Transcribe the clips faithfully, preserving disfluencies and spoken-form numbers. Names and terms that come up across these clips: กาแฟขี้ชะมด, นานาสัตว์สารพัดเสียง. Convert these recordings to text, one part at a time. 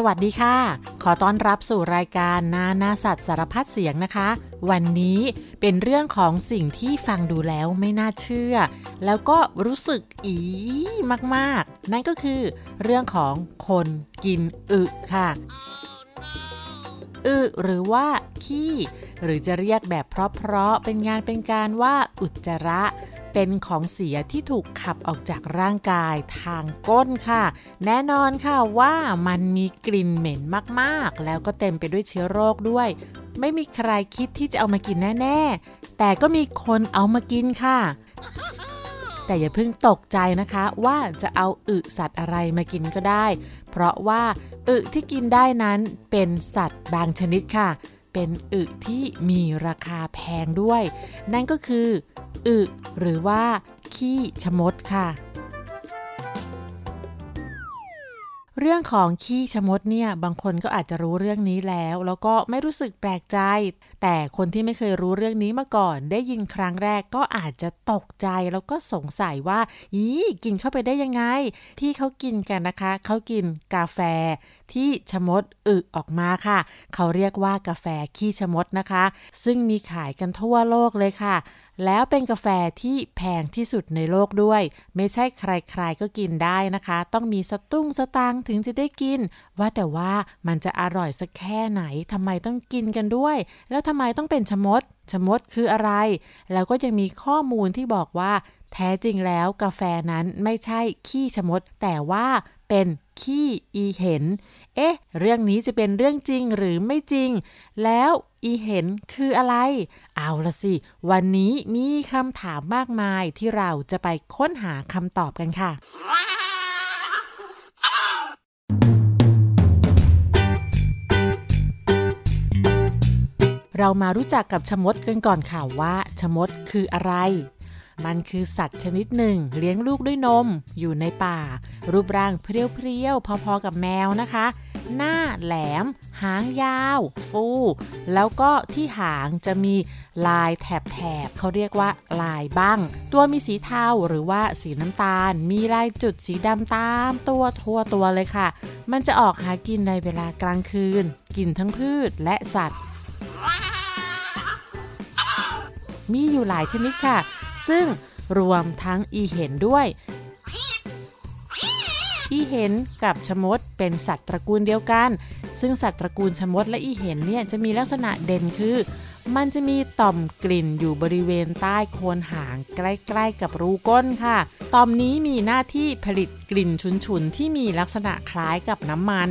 สวัสดีค่ะขอต้อนรับสู่รายการนานาสัตว์สารพัดเสียงนะคะวันนี้เป็นเรื่องของสิ่งที่ฟังดูแล้วไม่น่าเชื่อแล้วก็รู้สึกอีมากๆนั่นก็คือเรื่องของคนกินอึค่ะอึหรือว่าขี้หรือจะเรียกแบบเพราะๆเป็นงานเป็นการว่าอุจจาระเป็นของเสียที่ถูกขับออกจากร่างกายทางก้นค่ะแน่นอนค่ะว่ามันมีกลิ่นเหม็นมากๆแล้วก็เต็มไปด้วยเชื้อโรคด้วยไม่มีใครคิดที่จะเอามากินแน่ๆแต่ก็มีคนเอามากินค่ะแต่อย่าเพิ่งตกใจนะคะว่าจะเอาอึสัตว์อะไรมากินก็ได้เพราะว่าอึที่กินได้นั้นเป็นสัตว์บางชนิดค่ะเป็นอึที่มีราคาแพงด้วยนั่นก็คืออึหรือว่าขี้ชะมดค่ะเรื่องของขี้ชะมดเนี่ยบางคนก็อาจจะรู้เรื่องนี้แล้วแล้วก็ไม่รู้สึกแปลกใจแต่คนที่ไม่เคยรู้เรื่องนี้มาก่อนได้ยินครั้งแรกก็อาจจะตกใจแล้วก็สงสัยว่าอีกินเข้าไปได้ยังไงที่เขากินกันนะคะเขากินกาแฟที่ชะมดอึออกมาค่ะเขาเรียกว่ากาแฟขี้ชะมดนะคะซึ่งมีขายกันทั่วโลกเลยค่ะแล้วเป็นกาแฟที่แพงที่สุดในโลกด้วยไม่ใช่ใครๆก็กินได้นะคะต้องมีสตุ้งสตางค์ถึงจะได้กินว่าแต่ว่ามันจะอร่อยสักแค่ไหนทำไมต้องกินกันด้วยแล้วทำไมต้องเป็นชะมดชะมดคืออะไรแล้วก็ยังมีข้อมูลที่บอกว่าแท้จริงแล้วกาแฟนั้นไม่ใช่ขี้ชะมดแต่ว่าเป็นขี้อีเห็นเอ๊ะเรื่องนี้จะเป็นเรื่องจริงหรือไม่จริงแล้วอีเห็นคืออะไรเอาละสิวันนี้มีคำถามมากมายที่เราจะไปค้นหาคำตอบกันค่ะเรามารู้จักกับชะมดกันก่อนค่ะว่าชะมดคืออะไรมันคือสัตว์ชนิดหนึ่งเลี้ยงลูกด้วยนมอยู่ในป่ารูปร่างเพรียวๆพอๆกับแมวนะคะหน้าแหลมหางยาวฟูแล้วก็ที่หางจะมีลายแถบๆเขาเรียกว่าลายบ้างตัวมีสีเทาหรือว่าสีน้ำตาลมีลายจุดสีดำตามตัวทั่วตัวเลยค่ะมันจะออกหากินในเวลากลางคืนกินทั้งพืชและสัตว์มีอยู่หลายชนิดค่ะซึ่งรวมทั้งอีเห็นด้วยอีเห็นกับชะมดเป็นสัตว์ตระกูลเดียวกันซึ่งสัตว์ตระกูลชะมดและอีเห็นเนี่ยจะมีลักษณะเด่นคือมันจะมีต่อมกลิ่นอยู่บริเวณใต้โคนหางใกล้ๆกับรูก้นค่ะต่อมนี้มีหน้าที่ผลิตกลิ่นฉุนๆที่มีลักษณะคล้ายกับน้ำมัน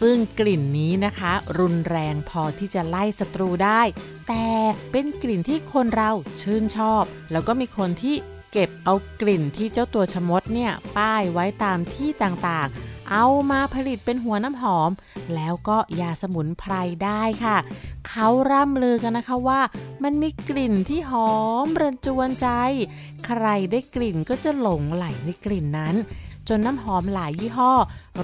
ซึ่งกลิ่นนี้นะคะรุนแรงพอที่จะไล่ศัตรูได้แต่เป็นกลิ่นที่คนเราชื่นชอบแล้วก็มีคนที่เก็บเอากลิ่นที่เจ้าตัวชะมดเนี่ยป้ายไว้ตามที่ต่างๆเอามาผลิตเป็นหัวน้ำหอมแล้วก็ยาสมุนไพรได้ค่ะเขาร่ำลือกันนะคะว่ามันมีกลิ่นที่หอมรำจวนใจใครได้กลิ่นก็จะหลงไหลในกลิ่นนั้นจนน้ำหอมหลายยี่ห้อ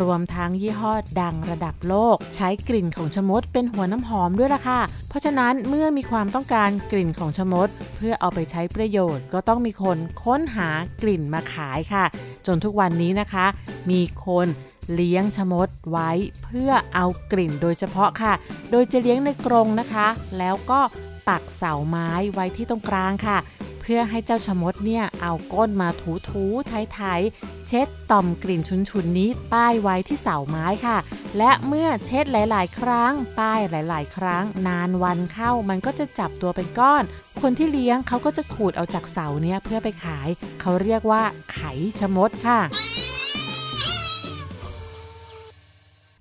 รวมทั้งยี่ห้อดังระดับโลกใช้กลิ่นของชะมดเป็นหัวน้ำหอมด้วยล่ะค่ะเพราะฉะนั้นเมื่อมีความต้องการกลิ่นของชะมดเพื่อเอาไปใช้ประโยชน์ก็ต้องมีคนค้นหากลิ่นมาขายค่ะจนทุกวันนี้นะคะมีคนเลี้ยงชะมดไว้เพื่อเอากลิ่นโดยเฉพาะค่ะโดยจะเลี้ยงในกรงนะคะแล้วก็ปักเสาไม้ไว้ที่ตรงกลางค่ะเพื่อให้เจ้าชะมดเนี่ยเอาก้นมาถูๆไถๆเช็ดต่อมกลิ่นฉุนๆนี้ป้ายไว้ที่เสาไม้ค่ะและเมื่อเช็ดหลายๆครั้งป้ายหลายๆครั้งนานวันเข้ามันก็จะจับตัวเป็นก้อนคนที่เลี้ยงเขาก็จะขูดเอาจากเสาเนี่ยเพื่อไปขายเขาเรียกว่าไขชะมดค่ะ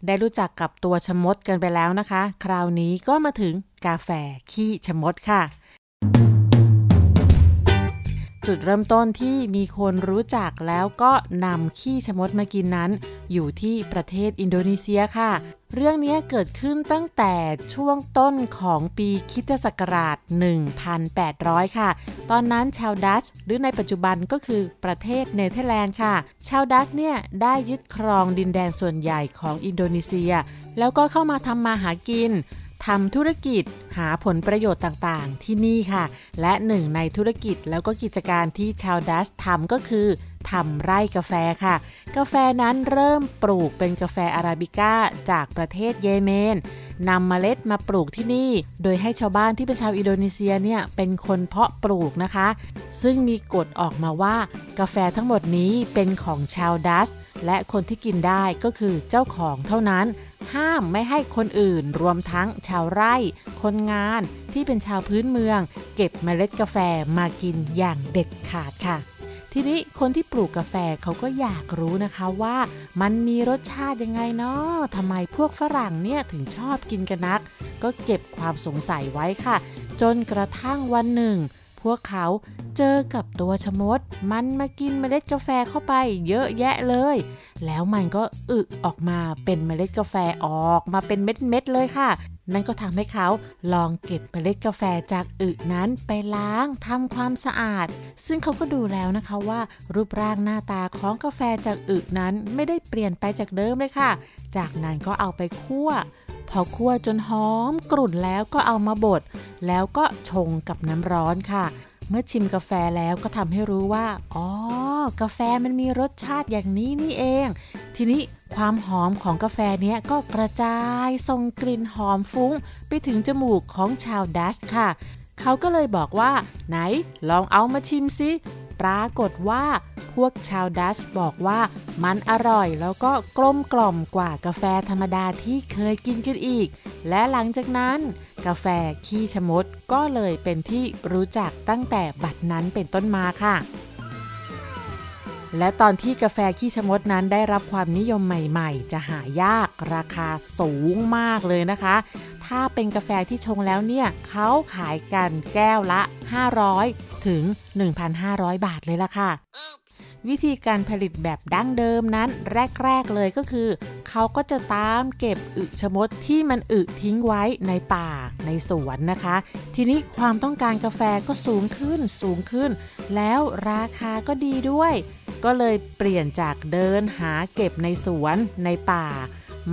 ได้รู้จักกับตัวชะมดกันไปแล้วนะคะคราวนี้ก็มาถึงกาแฟขี้ชะมดค่ะจุดเริ่มต้นที่มีคนรู้จักแล้วก็นำขี้ชะมดมากินนั้นอยู่ที่ประเทศอินโดนีเซียค่ะเรื่องนี้เกิดขึ้นตั้งแต่ช่วงต้นของปีคริสตศักราช หนึ่งพันแปดร้อย ค่ะตอนนั้นชาวดัตช์หรือในปัจจุบันก็คือประเทศเนเธอร์แลนด์ค่ะชาวดัตช์เนี่ยได้ยึดครองดินแดนส่วนใหญ่ของอินโดนีเซียแล้วก็เข้ามาทำมาหากิน ทำธุรกิจหาผลประโยชน์ต่างๆที่นี่ค่ะและหนึ่งในธุรกิจแล้วก็กิจการที่ชาวดัชทำก็คือทำไร่กาแฟค่ะกาแฟนั้นเริ่มปลูกเป็นกาแฟอาราบิก้าจากประเทศเยเมนนำเมล็ดมาปลูกที่นี่โดยให้ชาวบ้านที่เป็นชาวอินโดนีเซียเนี่ยเป็นคนเพาะปลูกนะคะซึ่งมีกฎออกมาว่ากาแฟทั้งหมดนี้เป็นของชาวดัชและคนที่กินได้ก็คือเจ้าของเท่านั้นห้ามไม่ให้คนอื่นรวมทั้งชาวไร่คนงานที่เป็นชาวพื้นเมืองเก็บเมล็ดกาแฟมากินอย่างเด็ดขาดค่ะทีนี้คนที่ปลูกกาแฟเขาก็อยากรู้นะคะว่ามันมีรสชาติยังไงเนาะทำไมพวกฝรั่งเนี่ยถึงชอบกินกันนักก็เก็บความสงสัยไว้ค่ะจนกระทั่งวันหนึ่งพวกเขาเจอกับตัวชะมดมันมากินเมล็ดกาแฟเข้าไปเยอะแยะเลยแล้วมันก็อึออกมาเป็นเมล็ดกาแฟออกมาเป็นเม็ดๆเลยค่ะนั่นก็ทำให้เขาลองเก็บเมล็ดกาแฟจากอึนั้นไปล้างทำความสะอาดซึ่งเขาก็ดูแล้วนะคะว่ารูปร่างหน้าตาของกาแฟจากอึนั้นไม่ได้เปลี่ยนไปจากเดิมเลยค่ะจากนั้นก็เอาไปคั่วพอคั่วจนหอมกรุ่นแล้วก็เอามาบดแล้วก็ชงกับน้ำร้อนค่ะเมื่อชิมกาแฟแล้วก็ทำให้รู้ว่าอ๋อกาแฟมันมีรสชาติอย่างนี้นี่เองทีนี้ความหอมของกาแฟเนี้ยก็กระจายส่งกลิ่นหอมฟุ้งไปถึงจมูกของชาวดัชค่ะเขาก็เลยบอกว่าไหนลองเอามาชิมสิปรากฏว่าพวกชาวดัชบอกว่ามันอร่อยแล้วก็กลมกล่อมกว่ากาแฟธรรมดาที่เคยกินกันอีกและหลังจากนั้นกาแฟขี้ชะมดก็เลยเป็นที่รู้จักตั้งแต่บัดนั้นเป็นต้นมาค่ะและตอนที่กาแฟขี้ชะมดนั้นได้รับความนิยมใหม่ๆจะหายากราคาสูงมากเลยนะคะถ้าเป็นกาแฟที่ชงแล้วเนี่ยเขาขายกันแก้วละห้าร้อยถึง หนึ่งพันห้าร้อย บาทเลยล่ะค่ะวิธีการผลิตแบบดั้งเดิมนั้นแรกๆเลยก็คือเขาก็จะตามเก็บอึชะมดที่มันอึทิ้งไว้ในป่าในสวนนะคะทีนี้ความต้องการกาแฟก็สูงขึ้นสูงขึ้นแล้วราคาก็ดีด้วยก็เลยเปลี่ยนจากเดินหาเก็บในสวนในป่า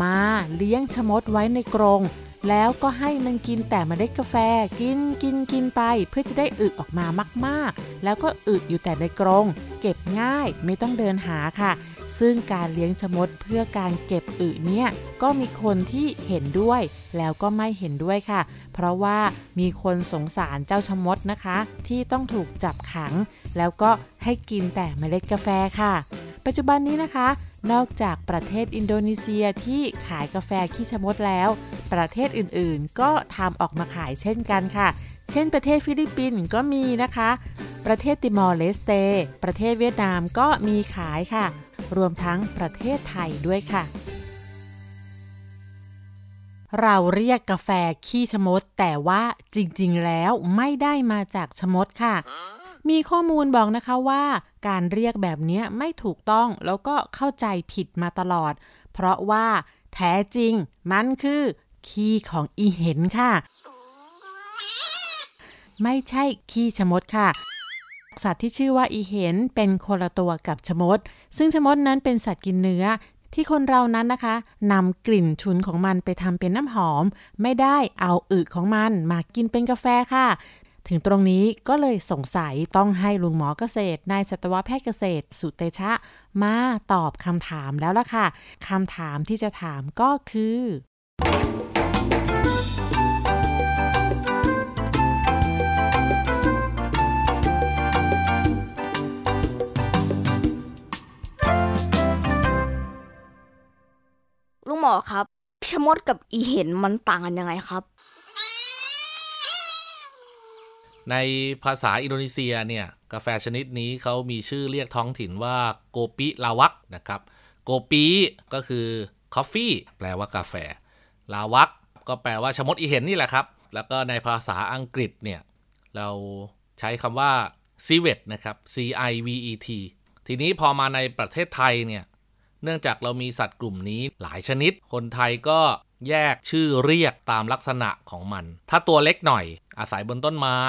มาเลี้ยงชะมดไว้ในกรงแล้วก็ให้มันกินแต่เมล็ดกาแฟกินกินกินไปเพื่อจะได้อึออกมามากๆแล้วก็อึอยู่แต่ในกรงเก็บง่ายไม่ต้องเดินหาค่ะซึ่งการเลี้ยงชะมดเพื่อการเก็บอึเนี่ยก็มีคนที่เห็นด้วยแล้วก็ไม่เห็นด้วยค่ะเพราะว่ามีคนสงสารเจ้าชะมดนะคะที่ต้องถูกจับขังแล้วก็ให้กินแต่เมล็ดกาแฟค่ะปัจจุบันนี้นะคะนอกจากประเทศอินโดนีเซียที่ขายกาแฟขี้ชะมดแล้วประเทศอื่นๆก็ทำออกมาขายเช่นกันค่ะเช่นประเทศฟิลิปปินส์ก็มีนะคะประเทศติมอร์เลสเตประเทศเวียดนามก็มีขายค่ะรวมทั้งประเทศไทยด้วยค่ะเราเรียกกาแฟขี้ชะมดแต่ว่าจริงๆแล้วไม่ได้มาจากชะมดค่ะมีข้อมูลบอกนะคะว่าการเรียกแบบนี้ไม่ถูกต้องแล้วก็เข้าใจผิดมาตลอดเพราะว่าแท้จริงมันคือขี้ของอีเห็นค่ะไม่ใช่ขี้ชะมดค่ะสัตว์ที่ชื่อว่าอีเห็นเป็นคนละตัวกับชะมดซึ่งชะมดนั้นเป็นสัตว์กินเนื้อที่คนเรานั้นนะคะนำกลิ่นฉุนของมันไปทำเป็นน้ำหอมไม่ได้เอาอึของมันมากินเป็นกาแฟค่ะถึงตรงนี้ก็เลยสงสัยต้องให้ลุงหมอเกษตรนายสัตวแพทย์เกษตรสุเตชะมาตอบคำถามแล้วล่ะค่ะคำถามที่จะถามก็คือลุงหมอครับชะมดกับอีเห็นมันต่างกันยังไงครับในภาษาอินโดนีเซียเนี่ยกาแฟชนิดนี้เขามีชื่อเรียกท้องถิ่นว่าโกปิลาวักนะครับโกปิก็คือกาแฟแปลว่ากาแฟลาวักก็แปลว่าชะมดอีเห็นนี่แหละครับแล้วก็ในภาษาอังกฤษเนี่ยเราใช้คำว่า civet นะครับ ซี ไอ วี อี ที ทีนี้พอมาในประเทศไทยเนี่ยเนื่องจากเรามีสัตว์กลุ่มนี้หลายชนิดคนไทยก็แยกชื่อเรียกตามลักษณะของมันถ้าตัวเล็กหน่อยอาศัยบนต้นไม้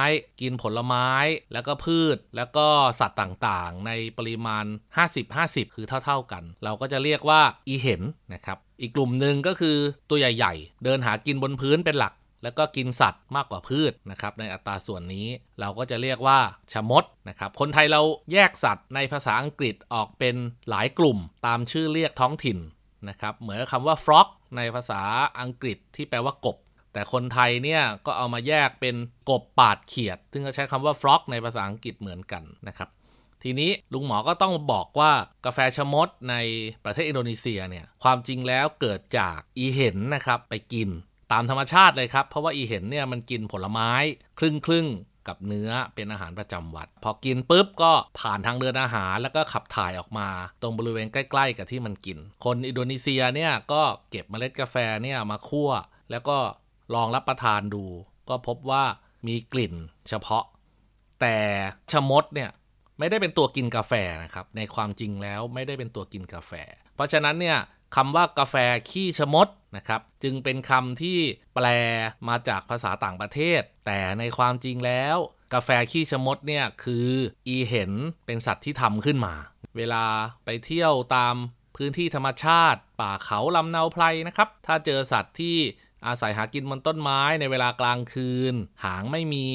กินผลไม้แล้วก็พืชแล้วก็สัตว์ต่างๆในปริมาณ ห้าสิบ ห้าสิบ คือเท่าๆกันเราก็จะเรียกว่าอีเห็นนะครับอีกกลุ่มหนึ่งก็คือตัวใหญ่ๆเดินหากินบนพื้นเป็นหลัก แล้วก็กินสัตว์มากกว่าพืชนะครับในอัตราส่วนนี้เราก็จะเรียกว่าชมดนะครับคนไทยเราแยกสัตว์ในภาษาอังกฤษออกเป็นหลายกลุ่มตามชื่อเรียกท้องถิ่นนะครับเหมือนคำว่า frog ในภาษาอังกฤษที่แปลว่ากบแต่คนไทยเนี่ยก็เอามาแยกเป็นกบปาดเขียดซึ่งก็ใช้คำว่า frog ในภาษาอังกฤษเหมือนกันนะครับทีนี้ลุงหมอก็ต้องบอกว่ากาแฟชะมดในประเทศอินโดนีเซียเนี่ยความจริงแล้วเกิดจากอีเห็นนะครับไปกินตามธรรมชาติเลยครับเพราะว่าอีเห็นเนี่ยมันกินผลไม้ครึ่งครึ่งกับเนื้อเป็นอาหารประจำวันพอกินปุ๊บก็ผ่านทางเดินอาหารแล้วก็ขับถ่ายออกมาตรงบริเวณใกล้ๆกับที่มันกินคนอินโดนีเซียเนี่ยก็เก็บเมล็ดกาแฟเนี่ยมาคั่วแล้วก็ลองรับประทานดูก็พบว่ามีกลิ่นเฉพาะแต่ชะมดเนี่ยไม่ได้เป็นตัวกินกาแฟนะครับในความจริงแล้วไม่ได้เป็นตัวกินกาแฟเพราะฉะนั้นเนี่ยคำว่ากาแฟขี้ชะมดนะครับจึงเป็นคำที่แปลมาจากภาษาต่างประเทศแต่ในความจริงแล้วกาแฟขี้ชะมดเนี่ยคืออีเห็นเป็นสัตว์ที่ทำขึ้นมาเวลาไปเที่ยวตามพื้นที่ธรรมชาติป่าเขาลำเนาไพรนะครับถ้าเจอสัตว์ที่อาศัยหากินบนต้นไม้ในเวลากลางคืนหางไม่มี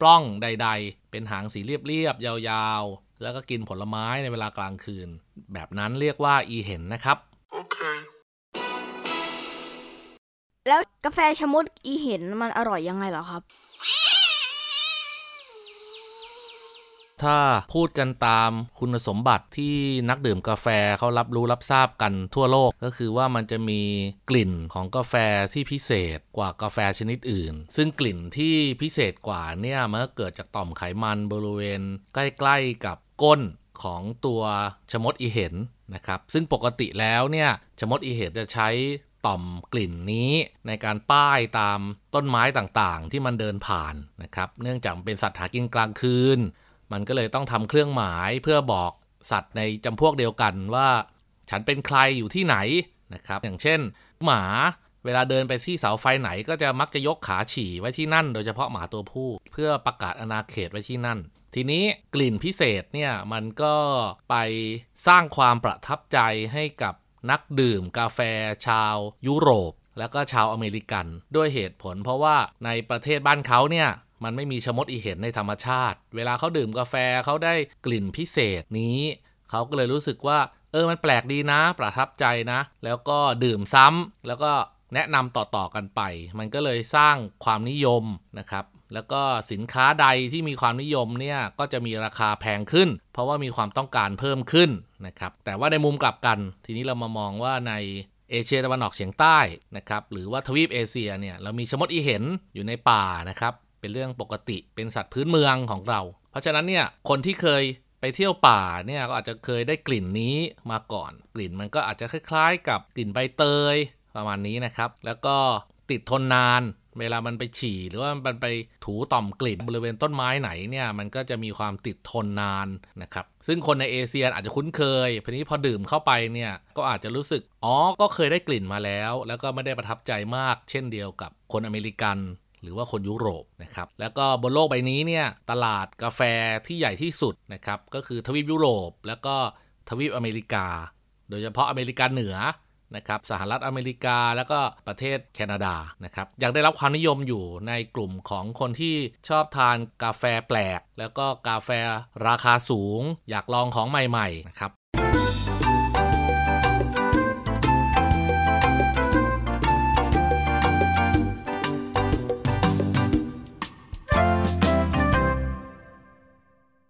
ปล้องใดๆเป็นหางสีเรียบๆยาวๆแล้วก็กินผลไม้ในเวลากลางคืนแบบนั้นเรียกว่าอีเห็นนะครับโอเคแล้วกาแฟชะมดอีเห็นมันอร่อยยังไงเหรอครับถ้าพูดกันตามคุณสมบัติที่นักดื่มกาแฟเขารับรู้รับทราบกันทั่วโลกก็คือว่ามันจะมีกลิ่นของกาแฟที่พิเศษกว่ากาแฟชนิดอื่นซึ่งกลิ่นที่พิเศษกว่าเนี่ยมันเกิดจากต่อมไขมันบริเวณใกล้ๆกับก้นของตัวชะมดอีเห็นนะครับซึ่งปกติแล้วเนี่ยชะมดอีเห็นจะใช้ต่อมกลิ่นนี้ในการป้ายตามต้นไม้ต่างๆที่มันเดินผ่านนะครับเนื่องจากเป็นสัตว์หากินกลางคืนมันก็เลยต้องทำเครื่องหมายเพื่อบอกสัตว์ในจำพวกเดียวกันว่าฉันเป็นใครอยู่ที่ไหนนะครับอย่างเช่นหมาเวลาเดินไปที่เสาไฟไหนก็จะมักจะยกขาฉี่ไว้ที่นั่นโดยเฉพาะหมาตัวผู้เพื่อประกาศอาณาเขตไว้ที่นั่นทีนี้กลิ่นพิเศษเนี่ยมันก็ไปสร้างความประทับใจให้กับนักดื่มกาแฟชาวยุโรปแล้วก็ชาวอเมริกันด้วยเหตุผลเพราะว่าในประเทศบ้านเขาเนี่ยมันไม่มีชะมดอีเห็นในธรรมชาติเวลาเขาดื่มกาแฟเขาได้กลิ่นพิเศษนี้เขาก็เลยรู้สึกว่าเออมันแปลกดีนะประทับใจนะแล้วก็ดื่มซ้ำแล้วก็แนะนำต่อๆกันไปมันก็เลยสร้างความนิยมนะครับแล้วก็สินค้าใดที่มีความนิยมเนี่ยก็จะมีราคาแพงขึ้นเพราะว่ามีความต้องการเพิ่มขึ้นนะครับแต่ว่าในมุมกลับกันทีนี้เรามามองว่าในเอเชียตะวันออกเฉียงใต้นะครับหรือว่าทวีปเอเชียเนี่ยเรามีชะมดอีเห็นอยู่ในป่านะครับเป็นเรื่องปกติเป็นสัตว์พื้นเมืองของเราเพราะฉะนั้นเนี่ยคนที่เคยไปเที่ยวป่าเนี่ยก็อาจจะเคยได้กลิ่นนี้มาก่อนกลิ่นมันก็อาจจะคล้ายๆกับกลิ่นใบเตยประมาณนี้นะครับแล้วก็ติดทนนานเวลามันไปฉี่หรือว่ามันไปถูต่อมกลิ่นบริเวณต้นไม้ไหนเนี่ยมันก็จะมีความติดทนนานนะครับซึ่งคนในเอเชียอาจจะคุ้นเคยทีนี้พอดื่มเข้าไปเนี่ยก็อาจจะรู้สึกอ๋อก็เคยได้กลิ่นมาแล้วแล้วก็ไม่ได้ประทับใจมากเช่นเดียวกับคนอเมริกันหรือว่าคนยุโรปนะครับแล้วก็บนโลกใบนี้เนี่ยตลาดกาแฟที่ใหญ่ที่สุดนะครับก็คือทวีปยุโรปแล้วก็ทวีปอเมริกาโดยเฉพาะอเมริกาเหนือนะครับสหรัฐอเมริกาแล้วก็ประเทศแคนาดานะครับยังได้รับความนิยมอยู่ในกลุ่มของคนที่ชอบทานกาแฟแปลกแล้วก็กาแฟราคาสูงอยากลองของใหม่ๆนะครับ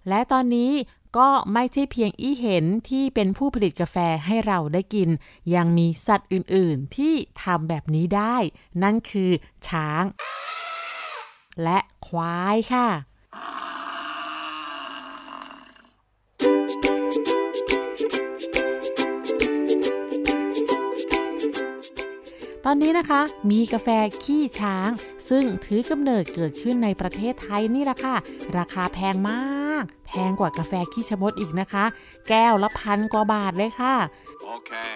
และตอนนี้ก็ไม่ใช่เพียงอีเห็นที่เป็นผู้ผลิตกาแฟให้เราได้กินยังมีสัตว์อื่นๆที่ทำแบบนี้ได้นั่นคือช้างและควายค่ะตอนนี้นะคะมีกาแฟขี้ช้างซึ่งถือกำเนิดเกิดขึ้นในประเทศไทยนี่แหละค่ะราคาแพงมากแพงกว่ากาแฟขี้ชะมดอีกนะคะแก้วละพันกว่าบาทเลยค่ะ okay.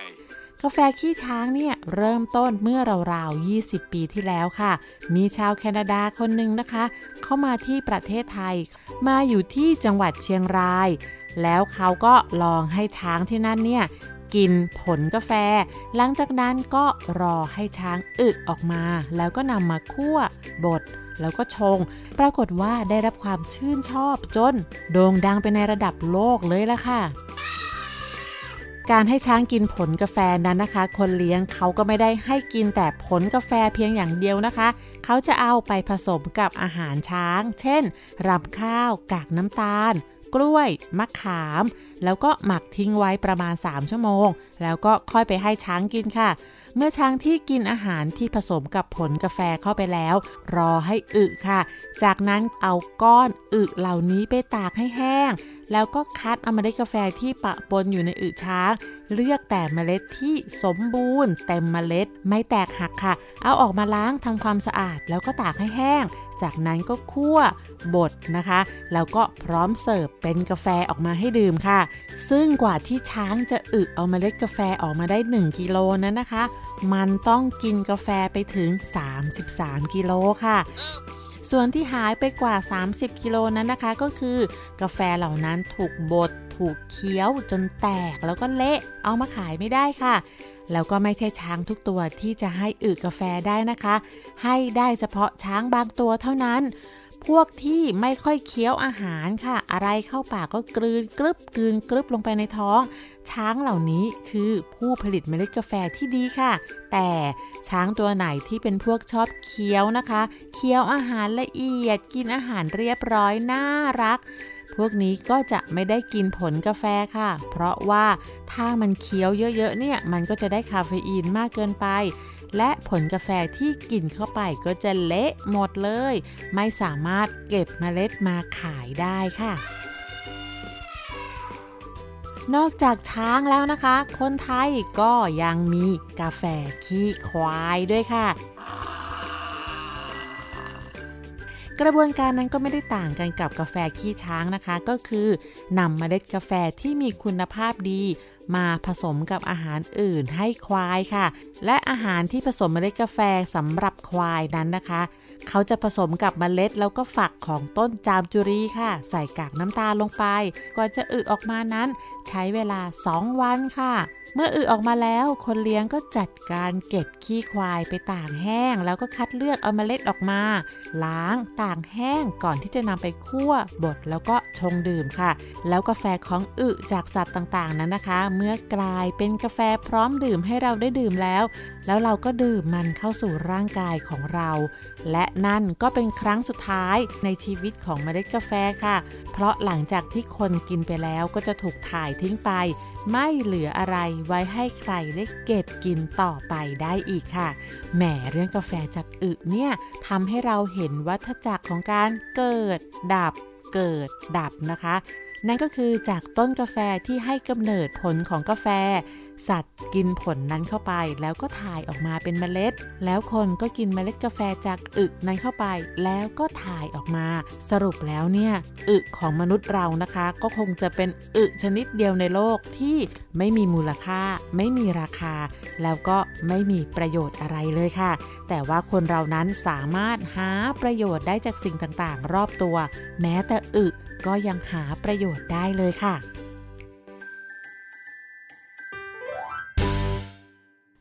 กาแฟขี้ช้างเนี่ยเริ่มต้นเมื่อราวๆยี่สิบปีที่แล้วค่ะมีชาวแคนาดาคนหนึ่งนะคะเข้ามาที่ประเทศไทยมาอยู่ที่จังหวัดเชียงรายแล้วเขาก็ลองให้ช้างที่นั่นเนี่ย กินผลกาแฟหลังจากนั้นก็รอให้ช้างอึออกมาแล้วก็นำมาคั่วบดแล้วก็ชงปรากฏว่าได้รับความชื่นชอบจนโด่งดังไปในระดับโลกเลยล่ะค่ะการให้ช้างกินผลกาแฟนั้นนะคะคนเลี้ยงเขาก็ไม่ได้ให้กินแต่ผลกาแฟเพียงอย่างเดียวนะคะเขาจะเอาไปผสมกับอาหารช้างเช่นรำข้าวกากน้ำตาลกล้วยมะขามแล้วก็หมักทิ้งไว้ประมาณสามชั่วโมงแล้วก็ค่อยไปให้ช้างกินค่ะเมื่อช้างที่กินอาหารที่ผสมกับผลกาแฟเข้าไปแล้วรอให้อึค่ะจากนั้นเอาก้อนอึเหล่านี้ไปตากให้แห้งแล้วก็คัดเอาเมล็ดกาแฟที่ปะปนอยู่ในอึช้างเลือกแต่เมล็ดที่สมบูรณ์เต็มเมล็ดไม่แตกหักค่ะเอาออกมาล้างทำความสะอาดแล้วก็ตากให้แห้งจากนั้นก็คั่วบดนะคะแล้วก็พร้อมเสิร์ฟเป็นกาแฟออกมาให้ดื่มค่ะซึ่งกว่าที่ช้างจะอึเอาเมล็ดกาแฟออกมาได้หนึ่งกิโลนั้นนะคะมันต้องกินกาแฟไปถึงสามสิบสามกิโลค่ะส่วนที่หายไปกว่าสามสิบกิโลนั้นนะคะก็คือกาแฟเหล่านั้นถูกบดถูกเคี้ยวจนแตกแล้วก็เละเอามาขายไม่ได้ค่ะแล้วก็ไม่ใช่ช้างทุกตัวที่จะให้อึกาแฟได้นะคะให้ได้เฉพาะช้างบางตัวเท่านั้นพวกที่ไม่ค่อยเคี้ยวอาหารค่ะอะไรเข้าปากก็กลืนกรึบกลืนกรึบลงไปในท้องช้างเหล่านี้คือผู้ผลิตเมล็ดกาแฟที่ดีค่ะแต่ช้างตัวไหนที่เป็นพวกชอบเคี้ยวนะคะเคี้ยวอาหารละเอียดกินอาหารเรียบร้อยน่ารักพวกนี้ก็จะไม่ได้กินผลกาแฟค่ะเพราะว่าถ้ามันเคี้ยวเยอะๆเนี่ยมันก็จะได้คาเฟอีนมากเกินไปและผลกาแฟที่กินเข้าไปก็จะเละหมดเลยไม่สามารถเก็บเมล็ดมาขายได้ค่ะนอกจากช้างแล้วนะคะคนไทยก็ยังมีกาแฟขี้ควายด้วยค่ะกระบวนการนั้นก็ไม่ได้ต่างกันกับกาแฟขี้ช้างนะคะก็คือนำเมล็ดกาแฟที่มีคุณภาพดีมาผสมกับอาหารอื่นให้ควายค่ะและอาหารที่ผสมเมล็ดกาแฟสำหรับควายนั้นนะคะเขาจะผสมกับเมล็ดแล้วก็ฝักของต้นจามจุรีค่ะใส่กากน้ำตาลลงไปก่อนจะอึออกมานั้นใช้เวลาสองวันค่ะเมื่ออึออกมาแล้วคนเลี้ยงก็จัดการเก็บขี้ควายไปตากแห้งแล้วก็คัดเลือกเอาเมล็ดออกมาล้างตากแห้งก่อนที่จะนำไปคั่วบดแล้วก็ชงดื่มค่ะแล้วกาแฟของอึจากสัตว์ต่างๆนั้นนะคะเมื่อกลายเป็นกาแฟพร้อมดื่มให้เราได้ดื่มแล้วแล้วเราก็ดื่มมันเข้าสู่ร่างกายของเราและนั่นก็เป็นครั้งสุดท้ายในชีวิตของเมล็ดกาแฟค่ะเพราะหลังจากที่คนกินไปแล้วก็จะถูกถ่ายทิ้งไปไม่เหลืออะไรไว้ให้ใครได้เก็บกินต่อไปได้อีกค่ะแหมเรื่องกาแฟจากอึเนี่ยทำให้เราเห็นวัฏจักรของการเกิดดับเกิดดับนะคะนั่นก็คือจากต้นกาแฟที่ให้กำเนิดผลของกาแฟสัตว์กินผลนั้นเข้าไปแล้วก็ถ่ายออกมาเป็นเมล็ดแล้วคนก็กินเมล็ดกาแฟจากอึนั้นเข้าไปแล้วก็ถ่ายออกมาสรุปแล้วเนี่ยอึของมนุษย์เรานะคะก็คงจะเป็นอึชนิดเดียวในโลกที่ไม่มีมูลค่าไม่มีราคาแล้วก็ไม่มีประโยชน์อะไรเลยค่ะแต่ว่าคนเรานั้นสามารถหาประโยชน์ได้จากสิ่งต่างๆรอบตัวแม้แต่อึก็ยังหาประโยชน์ได้เลยค่ะ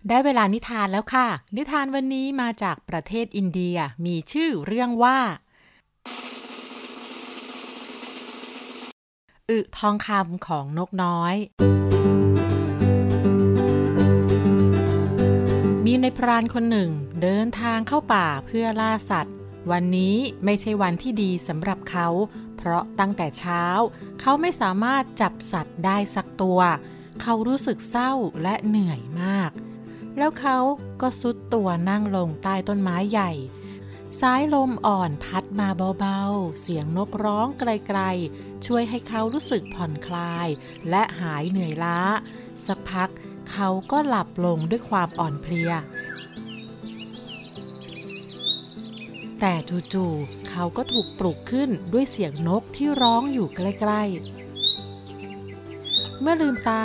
ได้เวลานิทานแล้วค่ะนิทานวันนี้มาจากประเทศอินเดียมีชื่อเรื่องว่าอึทองคำของนกน้อยมีนายพรานคนหนึ่งเดินทางเข้าป่าเพื่อล่าสัตว์วันนี้ไม่ใช่วันที่ดีสำหรับเขาเพราะตั้งแต่เช้าเขาไม่สามารถจับสัตว์ได้สักตัวเขารู้สึกเศร้าและเหนื่อยมากแล้วเขาก็ซุดตัวนั่งลงใต้ต้นไม้ใหญ่สายลมอ่อนพัดมาเบาๆเสียงนกร้องไกลๆช่วยให้เขารู้สึกผ่อนคลายและหายเหนื่อยล้าสักพักเขาก็หลับลงด้วยความอ่อนเพลียแต่จู่ๆเขาก็ถูกปลุกขึ้นด้วยเสียงนกที่ร้องอยู่ใกล้ๆเมื่อลืมตา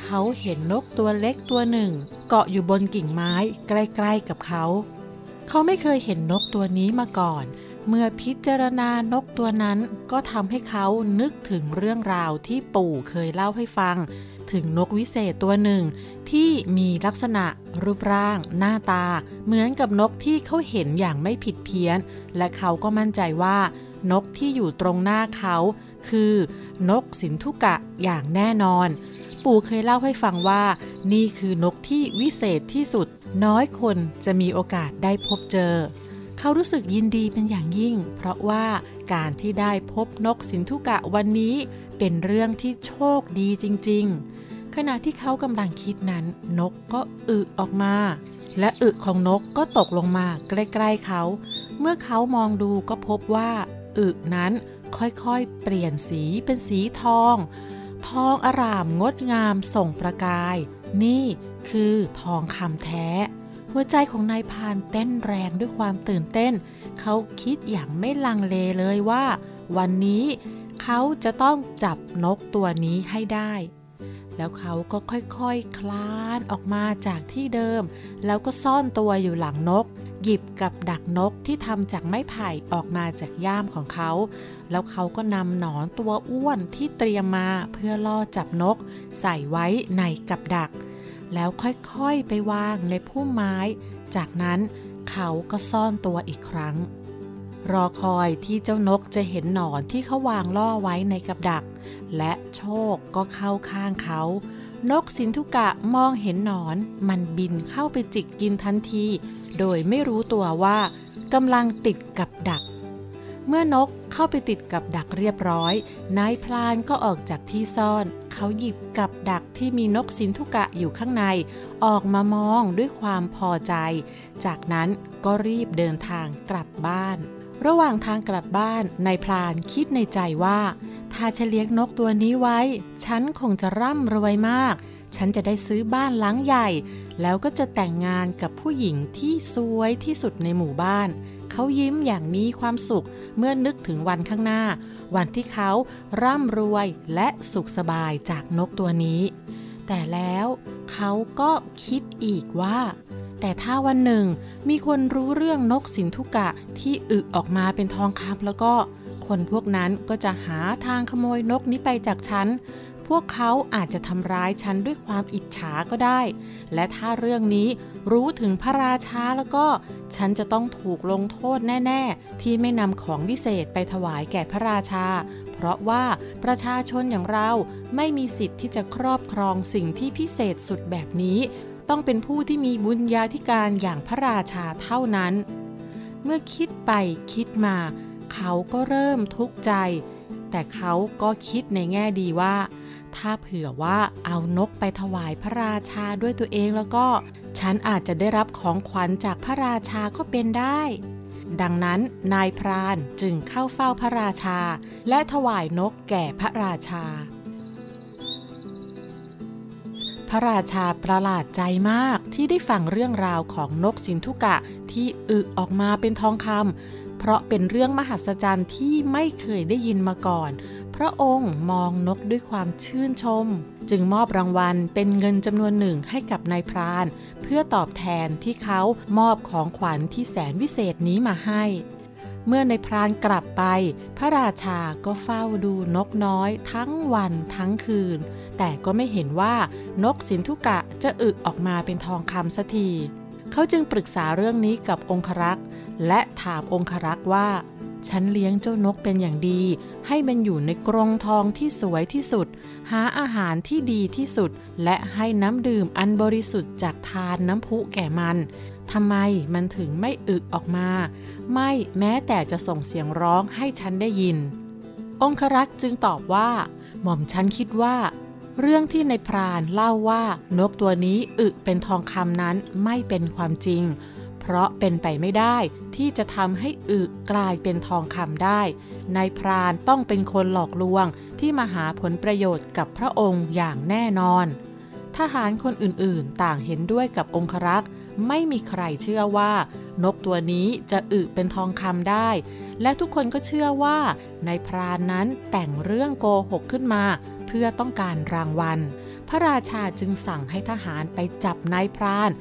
เขาเห็นนกตัวเล็กตัวหนึ่งเกาะอยู่บนกิ่งไม้ใกล้ๆกับเขาเขาไม่เคยเห็นนกตัวนี้มาก่อน เมื่อพิจารณานกตัวนั้นก็ทำให้เขานึกถึงเรื่องราวที่ปู่เคยเล่าให้ฟังถึงนกวิเศษตัวหนึ่งที่มีลักษณะรูปร่างหน้าตาเหมือนกับนกที่เขาเห็นอย่างไม่ผิดเพี้ยนและเขาก็มั่นใจว่านกที่อยู่ตรงหน้าเขาคือนกสินธุกะอย่างแน่นอนปู่เคยเล่าให้ฟังว่านี่คือนกที่วิเศษที่สุดน้อยคนจะมีโอกาสได้พบเจอเขารู้สึกยินดีเป็นอย่างยิ่งเพราะว่าการที่ได้พบนกสินธุกะวันนี้เป็นเรื่องที่โชคดีจริงๆขณะที่เขากำลังคิดนั้นนกก็อึออกมาและอึของนกก็ตกลงมาใกล้ๆเขาเมื่อเขามองดูก็พบว่าอึนั้นค่อยๆเปลี่ยนสีเป็นสีทองทองอร่ามงดงามส่องประกายนี่คือทองคำแท้หัวใจของนายพานเต้นแรงด้วยความตื่นเต้นเขาคิดอย่างไม่ลังเลเลยว่าวันนี้เขาจะต้องจับนกตัวนี้ให้ได้แล้วเขาก็ค่อยๆ ค, คลานออกมาจากที่เดิมแล้วก็ซ่อนตัวอยู่หลังนกหยิบกับดักนกที่ทำจากไม้ไผ่ออกมาจากย่ามของเขาแล้วเขาก็นำหนอนตัวอ้วนที่เตรียมมาเพื่อล่อจับนกใส่ไว้ในกับดักแล้วค่อยๆไปวางในพุ่มไม้จากนั้นเขาก็ซ่อนตัวอีกครั้งรอคอยที่เจ้านกจะเห็นหนอนที่เขาวางล่อไว้ในกับดักและโชคก็เข้าข้างเขานกสินธุกะมองเห็นหนอนมันบินเข้าไปจิกกินทันทีโดยไม่รู้ตัวว่ากำลังติดกับดักเมื่อนกเข้าไปติดกับดักเรียบร้อยนายพลานก็ออกจากที่ซ่อนเขาหยิบกับดักที่มีนกสินธุกะอยู่ข้างในออกมามองด้วยความพอใจจากนั้นก็รีบเดินทางกลับบ้านระหว่างทางกลับบ้านนายพลานคิดในใจว่าถ้าฉันเลี้ยงนกตัวนี้ไว้ฉันคงจะร่ำรวยมากฉันจะได้ซื้อบ้านหลังใหญ่แล้วก็จะแต่งงานกับผู้หญิงที่สวยที่สุดในหมู่บ้านเขายิ้มอย่างมีความสุขเมื่อนึกถึงวันข้างหน้าวันที่เขาร่ำรวยและสุขสบายจากนกตัวนี้แต่แล้วเขาก็คิดอีกว่าแต่ถ้าวันหนึ่งมีคนรู้เรื่องนกสินธุกะที่อึออกมาเป็นทองคำแล้วก็คนพวกนั้นก็จะหาทางขโมยนกนี้ไปจากฉันพวกเขาอาจจะทำร้ายฉันด้วยความอิจฉาก็ได้และถ้าเรื่องนี้รู้ถึงพระราชาแล้วก็ฉันจะต้องถูกลงโทษแน่ๆที่ไม่นำของวิเศษไปถวายแก่พระราชาเพราะว่าประชาชนอย่างเราไม่มีสิทธิ์ที่จะครอบครองสิ่งที่พิเศษสุดแบบนี้ต้องเป็นผู้ที่มีบุญญาธิการอย่างพระราชาเท่านั้นเมื่อคิดไปคิดมาเขาก็เริ่มทุกข์ใจแต่เขาก็คิดในแง่ดีว่าถ้าเผื่อว่าเอานกไปถวายพระราชาด้วยตัวเองแล้วก็ฉันอาจจะได้รับของขวัญจากพระราชาก็เป็นได้ดังนั้นนายพรานจึงเข้าเฝ้าพระราชาและถวายนกแก่พระราชาพระราชาประหลาดใจมากที่ได้ฟังเรื่องราวของนกสินธุกะที่อึออกมาเป็นทองคำเพราะเป็นเรื่องมหัศจรรย์ที่ไม่เคยได้ยินมาก่อนพระองค์มองนกด้วยความชื่นชมจึงมอบรางวัลเป็นเงินจำนวนหนึ่งให้กับนายพรานเพื่อตอบแทนที่เขามอบของขวัญที่แสนวิเศษนี้มาให้เมื่อนายพรานกลับไปพระราชาก็เฝ้าดูนกน้อยทั้งวันทั้งคืนแต่ก็ไม่เห็นว่านกสินธุกะจะอึออกมาเป็นทองคำสักทีเขาจึงปรึกษาเรื่องนี้กับองครักษ์และถามองครักษ์ว่าฉันเลี้ยงเจ้านกเป็นอย่างดีให้มันอยู่ในกรงทองที่สวยที่สุดหาอาหารที่ดีที่สุดและให้น้ำดื่มอันบริสุทธิ์จากทานน้ำพุแก่มันทำไมมันถึงไม่อึออกมาไม่แม้แต่จะส่งเสียงร้องให้ฉันได้ยินองครักษ์จึงตอบว่าหม่อมฉันคิดว่าเรื่องที่นายพรานเล่าว่านกตัวนี้อึเป็นทองคำนั้นไม่เป็นความจริงเพราะเป็นไปไม่ได้ที่จะทำให้อึกลายเป็นทองคำได้นายพรานต้องเป็นคนหลอกลวงที่มาหาผลประโยชน์กับพระองค์อย่างแน่นอนทหารคนอื่นๆต่างเห็นด้วยกับองครักษ์ไม่มีใครเชื่อว่านกตัวนี้จะอึเป็นทองคำได้และทุกคนก็เชื่อว่านายพรานนั้นแต่งเรื่องโกหกขึ้นมาเพื่อต้องการรางวัลพระราชาจึงสั่งให้ทหารไปจับนายพราน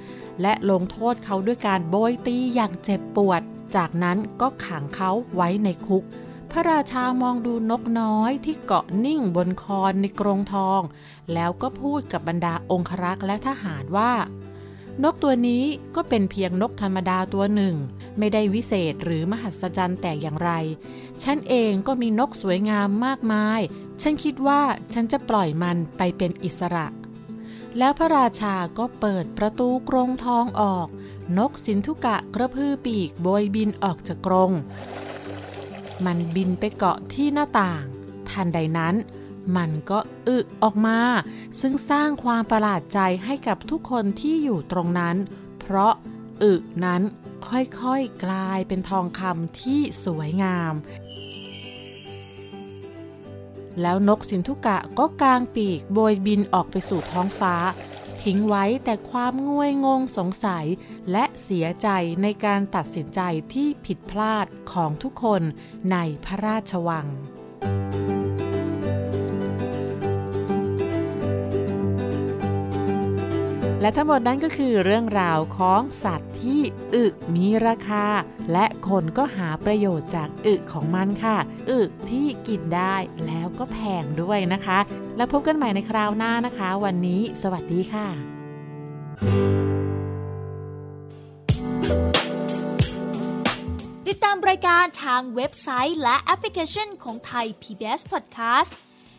และลงโทษเขาด้วยการโบยตีอย่างเจ็บปวด จากนั้นก็ขังเขาไว้ในคุกพระราชามองดูนกน้อยที่เกาะนิ่งบนคอนในกรงทองแล้วก็พูดกับบรรดาองครักษ์และทหารว่านกตัวนี้ก็เป็นเพียงนกธรรมดาตัวหนึ่งไม่ได้วิเศษหรือมหัศจรรย์แต่อย่างไรฉันเองก็มีนกสวยงามมากมายฉันคิดว่าฉันจะปล่อยมันไปเป็นอิสระแล้วพระราชาก็เปิดประตูกรงทองออกนกสินธุกะกระพือปีกโบยบินออกจากกรงมันบินไปเกาะที่หน้าต่างทันใดนั้นมันก็อึออกมาซึ่งสร้างความประหลาดใจให้กับทุกคนที่อยู่ตรงนั้นเพราะอึนั้นค่อยๆกลายเป็นทองคำที่สวยงามแล้วนกสินธุกะก็กางปีกโบยบินออกไปสู่ท้องฟ้าทิ้งไว้แต่ความง่วยงงสงสัยและเสียใจในการตัดสินใจที่ผิดพลาดของทุกคนในพระราชวังและทั้งหมดนั้นก็คือเรื่องราวของสัตว์ที่อึมีราคาและคนก็หาประโยชน์จากอึของมันค่ะอึที่กินได้แล้วก็แพงด้วยนะคะแล้วพบกันใหม่ในคราวหน้านะคะวันนี้สวัสดีค่ะติดตามรายการทางเว็บไซต์และแอปพลิเคชันของไทย พี บี เอส Podcast